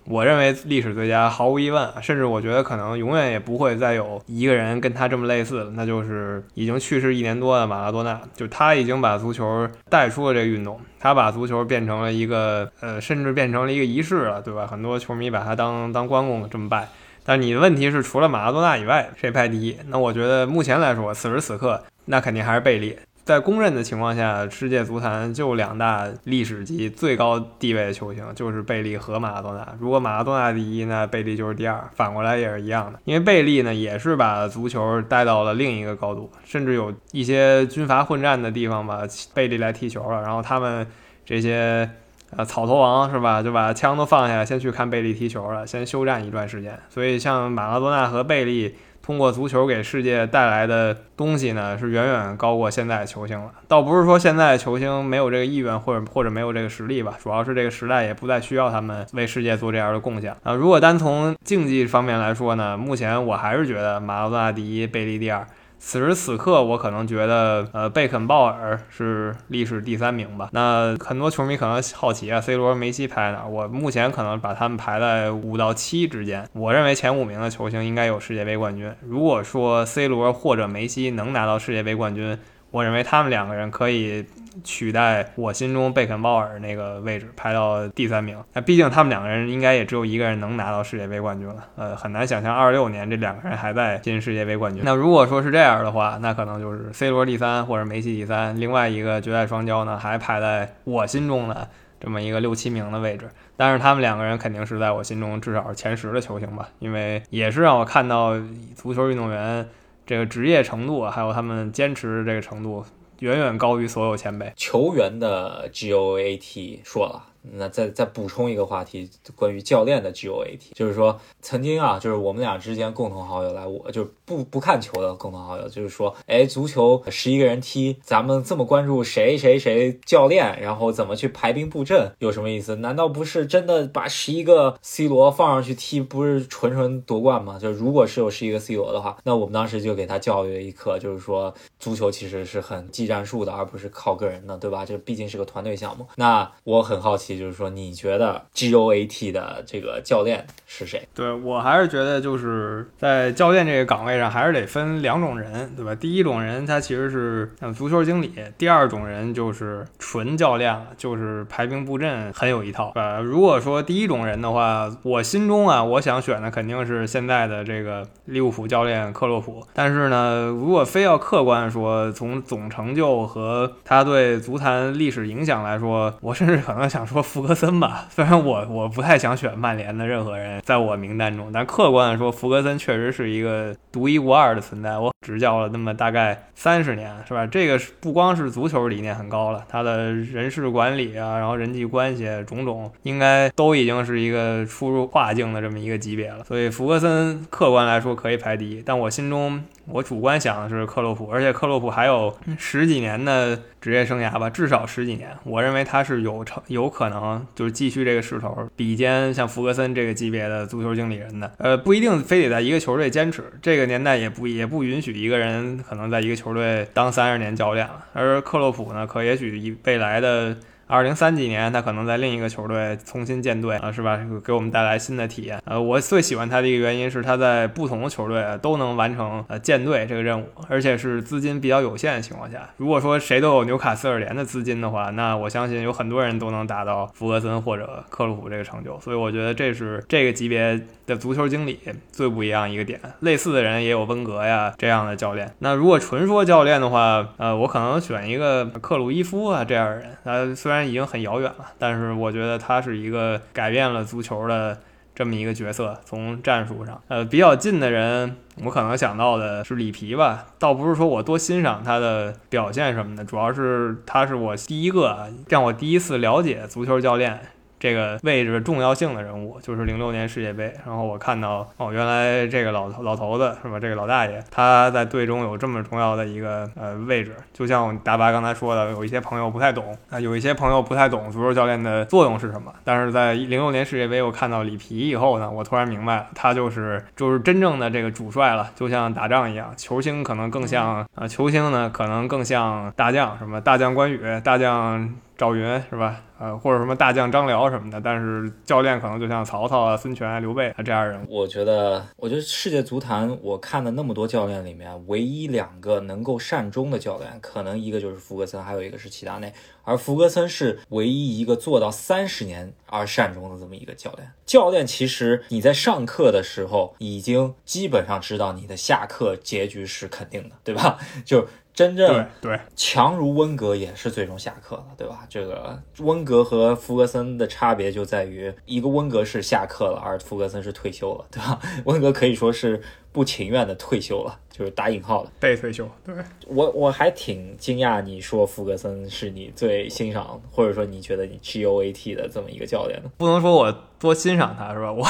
我认为历史最佳毫无疑问，甚至我觉得可能永远也不会再有一个人跟他这么类似了，那就是已经去世一年多的马拉多纳。就他已经把足球带出了这个运动，他把足球变成了一个呃，甚至变成了一个仪式了，对吧？很多球迷把他当当关公这么拜。但你的问题是，除了马拉多纳以外，谁排第一？那我觉得目前来说，此时此刻，那肯定还是贝利。在公认的情况下，世界足坛就两大历史级最高地位的球星，就是贝利和马拉多纳。如果马拉多纳第一，那贝利就是第二，反过来也是一样的。因为贝利呢，也是把足球带到了另一个高度，甚至有一些军阀混战的地方吧，贝利来踢球了，然后他们这些呃草头王是吧，就把枪都放下先去看贝利踢球了，先休战一段时间。所以像马拉多纳和贝利通过足球给世界带来的东西呢，是远远高过现在的球星了。倒不是说现在的球星没有这个意愿或者或者没有这个实力吧，主要是这个时代也不再需要他们为世界做这样的贡献啊。如果单从竞技方面来说呢，目前我还是觉得马拉多纳第一，贝利第二。此时此刻我可能觉得呃，贝肯鲍尔是历史第三名吧。那很多球迷可能好奇啊 C 罗梅西排哪，我目前可能把他们排在五到七之间。我认为前五名的球星应该有世界杯冠军，如果说 C 罗或者梅西能拿到世界杯冠军，我认为他们两个人可以取代我心中贝肯鲍尔那个位置，排到第三名。那毕竟他们两个人应该也只有一个人能拿到世界杯冠军了，呃，很难想象二六年这两个人还在进世界杯冠军。那如果说是这样的话，那可能就是 C 罗第三或者梅西第三，另外一个绝代双骄呢还排在我心中的这么一个六七名的位置。但是他们两个人肯定是在我心中至少是前十的球星吧，因为也是让我看到足球运动员这个职业程度还有他们坚持这个程度远远高于所有前辈。球员的 G O A T 说了，那再再补充一个话题，关于教练的 G O A T， 就是说曾经啊，就是我们俩之间共同好友来，我就不不看球的共同好友，就是说，哎，足球十一个人踢，咱们这么关注谁谁谁教练，然后怎么去排兵布阵，有什么意思？难道不是真的把十一个 C 罗放上去踢，不是纯纯夺冠吗？就是如果是有十一个 C 罗的话，那我们当时就给他教育了一课，就是说足球其实是很技战术的，而不是靠个人的，对吧？这毕竟是个团队项目。那我很好奇，就是说你觉得 G O A T 的这个教练是谁？对，我还是觉得就是在教练这个岗位上还是得分两种人，对吧？第一种人他其实是像足球经理，第二种人就是纯教练，就是排兵布阵很有一套。呃，如果说第一种人的话，我心中啊，我想选的肯定是现在的这个利物浦教练克洛普。但是呢，如果非要客观说，从总成就和他对足坛历史影响来说，我甚至可能想说福格森吧，虽然我我不太想选曼联的任何人在我名单中，但客观的说，福格森确实是一个独一无二的存在。我执教了那么大概三十年，是吧？这个不光是足球理念很高了，他的人事管理啊，然后人际关系种种，应该都已经是一个出入跨境的这么一个级别了。所以福格森客观来说可以排第一，但我心中我主观想的是克洛普，而且克洛普还有十几年的职业生涯吧，至少十几年。我认为他是有成有可能就是继续这个势头，比肩像福格森这个级别的足球经理人的。呃，不一定非得在一个球队坚持，这个年代也不也不允许一个人可能在一个球队当三十年教练了。而克洛普呢，可也许未来的二零三几年，他可能在另一个球队重新建队啊，是吧？给我们带来新的体验。呃，我最喜欢他的一个原因是他在不同的球队、啊、都能完成呃建队这个任务，而且是资金比较有限的情况下。如果说谁都有纽卡斯尔联的资金的话，那我相信有很多人都能达到福格森或者克洛普这个成就。所以我觉得这是这个级别的足球经理最不一样一个点。类似的人也有温格呀这样的教练。那如果纯说教练的话，呃，我可能选一个克鲁伊夫啊这样的人。呃，虽然已经很遥远了，但是我觉得他是一个改变了足球的这么一个角色，从战术上。呃，比较近的人我可能想到的是里皮吧，倒不是说我多欣赏他的表现什么的，主要是他是我第一个让我第一次了解足球教练这个位置重要性的人物，就是零六年世界杯。然后我看到哦，原来这个老老头子是吧，这个老大爷他在队中有这么重要的一个呃位置。就像大巴刚才说的，有一些朋友不太懂啊，有一些朋友不太懂足球教练的作用是什么。但是在零六年世界杯我看到里皮以后呢，我突然明白了，他就是就是真正的这个主帅了，就像打仗一样，球星可能更像啊、呃，球星呢可能更像大将，什么大将关羽、大将赵云是吧？呃，或者什么大将张辽什么的，但是教练可能就像曹操啊、孙权啊、刘备啊这样人。我觉得，我觉得世界足坛我看的那么多教练里面，唯一两个能够善终的教练，可能一个就是福格森，还有一个是齐达内。而福格森是唯一一个做到三十年而善终的这么一个教练。教练其实你在上课的时候，已经基本上知道你的下课结局是肯定的，对吧？就真正对强如温格也是最终下课了，对吧？这个温格和福格森的差别就在于，一个温格是下课了，而福格森是退休了，对吧？温格可以说是不情愿的退休了，就是打引号了，被退休。对，我我还挺惊讶，你说福格森是你最欣赏，或者说你觉得你 GOAT 的这么一个教练呢？不能说我多欣赏他是吧？我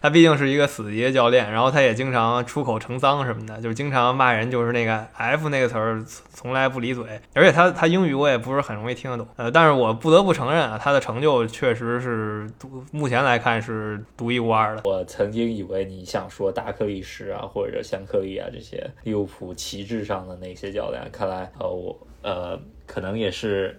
他毕竟是一个死敌教练，然后他也经常出口成脏什么的，就是经常骂人，就是那个 F 那个词儿从来不离嘴，而且他他英语我也不是很容易听得懂，呃，但是我不得不承认啊，他的成就确实是目前来看是独一无二的。我曾经以为你想说达克利什啊，或者香克利啊这些利物浦旗帜上的那些教练，看来呃我呃可能也是。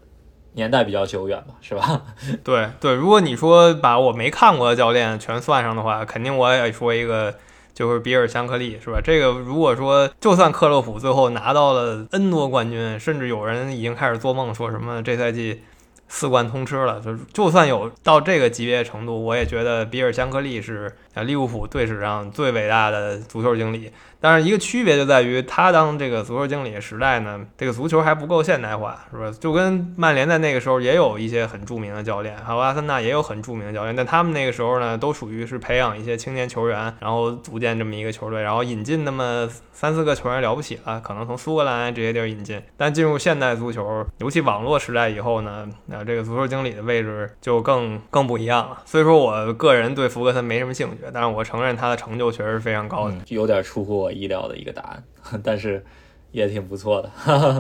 年代比较久远吧，是吧？对对，如果你说把我没看过的教练全算上的话，肯定我也说一个就是比尔香克利，是吧？这个如果说就算克洛普最后拿到了 N 多冠军，甚至有人已经开始做梦说什么这赛季四冠通吃了，就就算有到这个级别程度，我也觉得比尔香克利是利物浦队史上最伟大的足球经理。但是一个区别就在于，他当这个足球经理的时代呢，这个足球还不够现代化，是吧？就跟曼联在那个时候也有一些很著名的教练，还有阿森纳也有很著名的教练，但他们那个时候呢，都属于是培养一些青年球员，然后组建这么一个球队，然后引进那么三四个球员了不起了，可能从苏格兰这些地儿引进。但进入现代足球，尤其网络时代以后呢，这个足球经理的位置就更更不一样了。所以说我个人对福格森没什么兴趣，但是我承认他的成就确实非常高的、嗯、有点出乎我意料的一个答案，但是也挺不错的。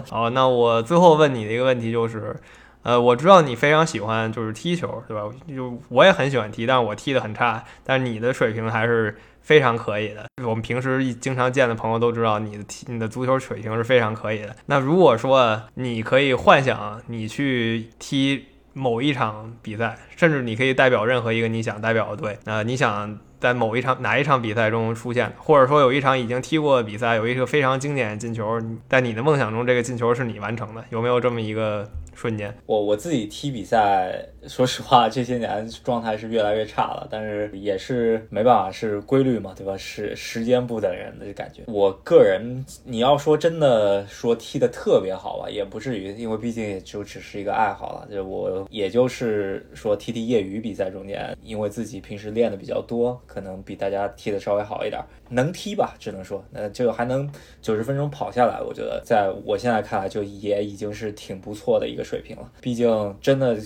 好，那我最后问你的一个问题就是呃，我知道你非常喜欢就是踢球，对吧？就我也很喜欢踢，但是我踢得很差，但是你的水平还是非常可以的。我们平时经常见的朋友都知道你的你的足球水平是非常可以的。那如果说你可以幻想你去踢某一场比赛，甚至你可以代表任何一个你想代表的队，呃，你想在某一场哪一场比赛中出现，或者说有一场已经踢过的比赛，有一个非常经典的进球，在你的梦想中这个进球是你完成的，有没有这么一个瞬间？我我自己踢比赛，说实话这些年状态是越来越差了，但是也是没办法，是规律嘛，对吧？是时间不等人的感觉。我个人你要说真的说踢得特别好吧，也不至于，因为毕竟也就只是一个爱好了，就我也就是说踢踢业余比赛中间，因为自己平时练的比较多，可能比大家踢得稍微好一点，能踢吧，只能说那就还能九十分钟跑下来，我觉得在我现在看来就也已经是挺不错的一个水平了。毕竟真的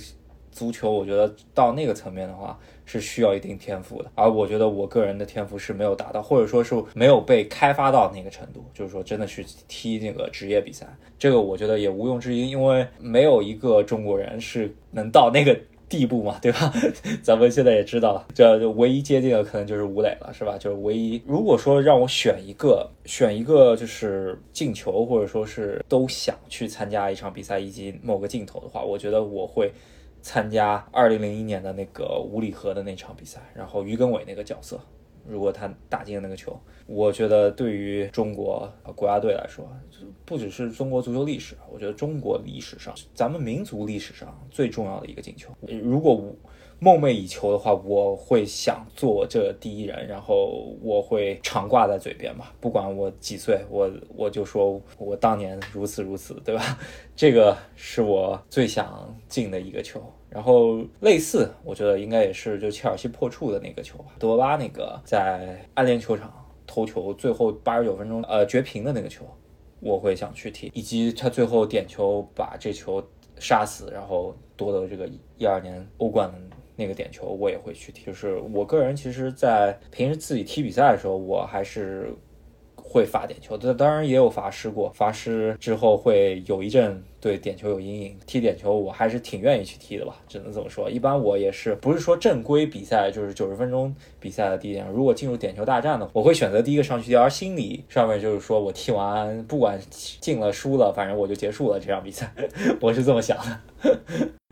足球我觉得到那个层面的话是需要一定天赋的，而我觉得我个人的天赋是没有达到，或者说是没有被开发到那个程度，就是说真的去踢那个职业比赛，这个我觉得也毋庸置疑，因为没有一个中国人是能到那个地步嘛，对吧？咱们现在也知道了，这唯一接近的可能就是吴磊了，是吧？就是唯一。如果说让我选一个，选一个就是进球，或者说是都想去参加一场比赛以及某个镜头的话，我觉得我会参加二零零一年的那个五里河的那场比赛，然后于根伟那个角色，如果他打进那个球，我觉得对于中国国家队来说，不只是中国足球历史，我觉得中国历史上，咱们民族历史上最重要的一个进球。如果梦寐以求的话，我会想做这第一人，然后我会常挂在嘴边吧，不管我几岁，我我就说我当年如此如此，对吧？这个是我最想进的一个球。然后类似我觉得应该也是就切尔西破处的那个球吧，德巴那个在安联球场头球最后八十九分钟呃绝平的那个球，我会想去踢，以及他最后点球把这球杀死，然后夺得这个一二年欧冠的那个点球，我也会去踢。就是我个人其实在平时自己踢比赛的时候，我还是会罚点球，当然也有罚失过，罚失之后会有一阵对点球有阴影。踢点球我还是挺愿意去踢的吧，只能这么说。一般我也是不是说正规比赛，就是九十分钟比赛的第一点，如果进入点球大战的话，我会选择第一个上去踢，而心理上面就是说我踢完不管进了输了，反正我就结束了这场比赛，我是这么想的。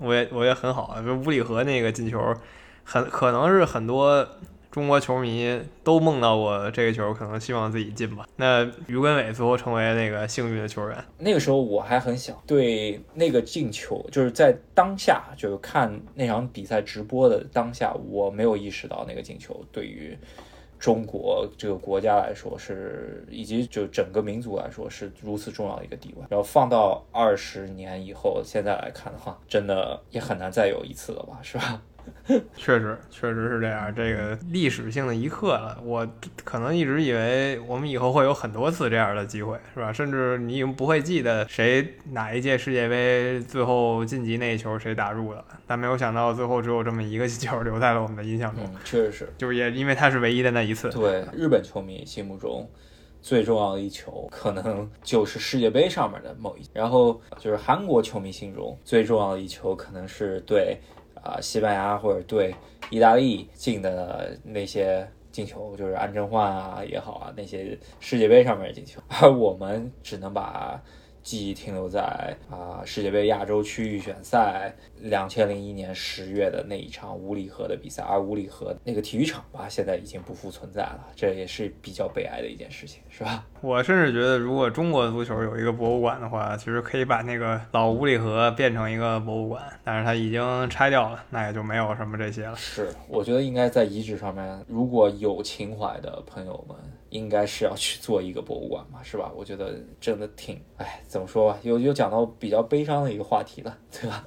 我也我也很好啊，就五里河那个进球，很可能是很多中国球迷都梦到过这个球，可能希望自己进吧。那于根伟最后成为那个幸运的球员，那个时候我还很小，对那个进球就是在当下，就是看那场比赛直播的当下，我没有意识到那个进球对于中国这个国家来说是，以及就整个民族来说是如此重要的一个地位。然后放到二十年以后，现在来看的话，真的也很难再有一次了吧，是吧？确实确实是这样，这个历史性的一刻了。我可能一直以为我们以后会有很多次这样的机会，是吧？甚至你已经不会记得谁哪一届世界杯最后晋级那一球谁打入了，但没有想到最后只有这么一个球留在了我们的印象中、嗯、确实是，就是也因为它是唯一的那一次。对日本球迷心目中最重要的一球可能就是世界杯上面的某一，然后就是韩国球迷心中最重要的一球可能是对啊、呃、西班牙或者对意大利进的那些进球，就是安贞焕啊也好啊，那些世界杯上面的进球。而我们只能把记忆停留在啊、呃、世界杯亚洲区预选赛二零零一年十月的那一场五里河的比赛，而五里河那个体育场吧现在已经不复存在了，这也是比较悲哀的一件事情，是吧？我甚至觉得如果中国足球有一个博物馆的话，其实可以把那个老五里河变成一个博物馆，但是它已经拆掉了，那也就没有什么这些了。是，我觉得应该在遗址上面，如果有情怀的朋友们应该是要去做一个博物馆嘛，是吧？我觉得真的挺，哎，怎么说吧，有有讲到比较悲伤的一个话题了，对吧？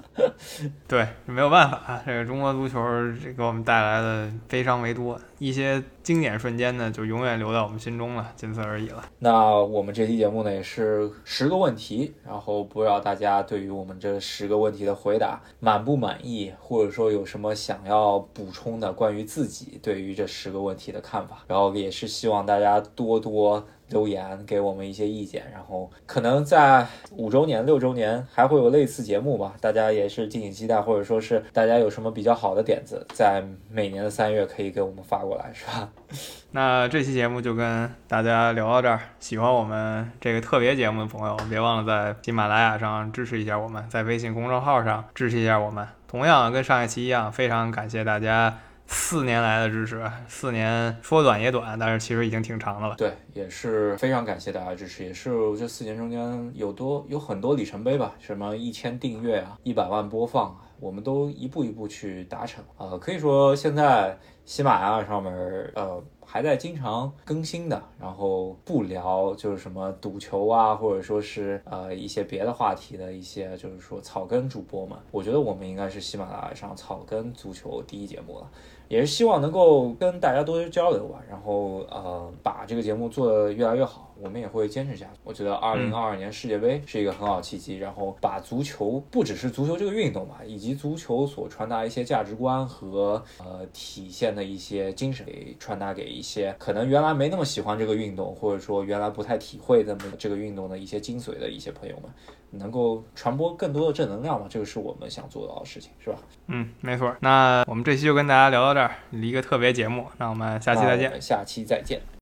对，没有办法，这个中国足球这给我们带来的悲伤为多，一些经典瞬间呢就永远留在我们心中了，仅此而已了。那我们这期节目呢也是十个问题，然后不知道大家对于我们这十个问题的回答满不满意，或者说有什么想要补充的关于自己对于这十个问题的看法，然后也是希望大家多多留言给我们一些意见，然后可能在五周年六周年还会有类似节目吧，大家也是敬请期待，或者说是大家有什么比较好的点子在每年的三月可以给我们发过来，是吧？那这期节目就跟大家聊到这儿，喜欢我们这个特别节目的朋友别忘了在喜马拉雅上支持一下我们，在微信公众号上支持一下我们。同样跟上一期一样，非常感谢大家四年来的支持，四年说短也短，但是其实已经挺长的了。对，也是非常感谢大家支持，也是这四年中间有多有很多里程碑吧，什么一千订阅啊，一百万播放啊，我们都一步一步去达成啊、呃。可以说现在喜马拉雅上面呃还在经常更新的，然后不聊就是什么赌球啊，或者说是呃一些别的话题的一些就是说草根主播们，我觉得我们应该是喜马拉雅上草根足球第一节目了。也是希望能够跟大家多交流吧，然后呃把这个节目做得越来越好，我们也会坚持下去。我觉得二零二二年世界杯是一个很好的契机，然后把足球不只是足球这个运动吧，以及足球所传达一些价值观和呃体现的一些精神给传达给一些可能原来没那么喜欢这个运动，或者说原来不太体会那么这个运动的一些精髓的一些朋友们，能够传播更多的正能量嘛，这个是我们想做到的事情，是吧？嗯，没错。那我们这期就跟大家聊到这儿，一个特别节目，那我们下期再见。下期再见。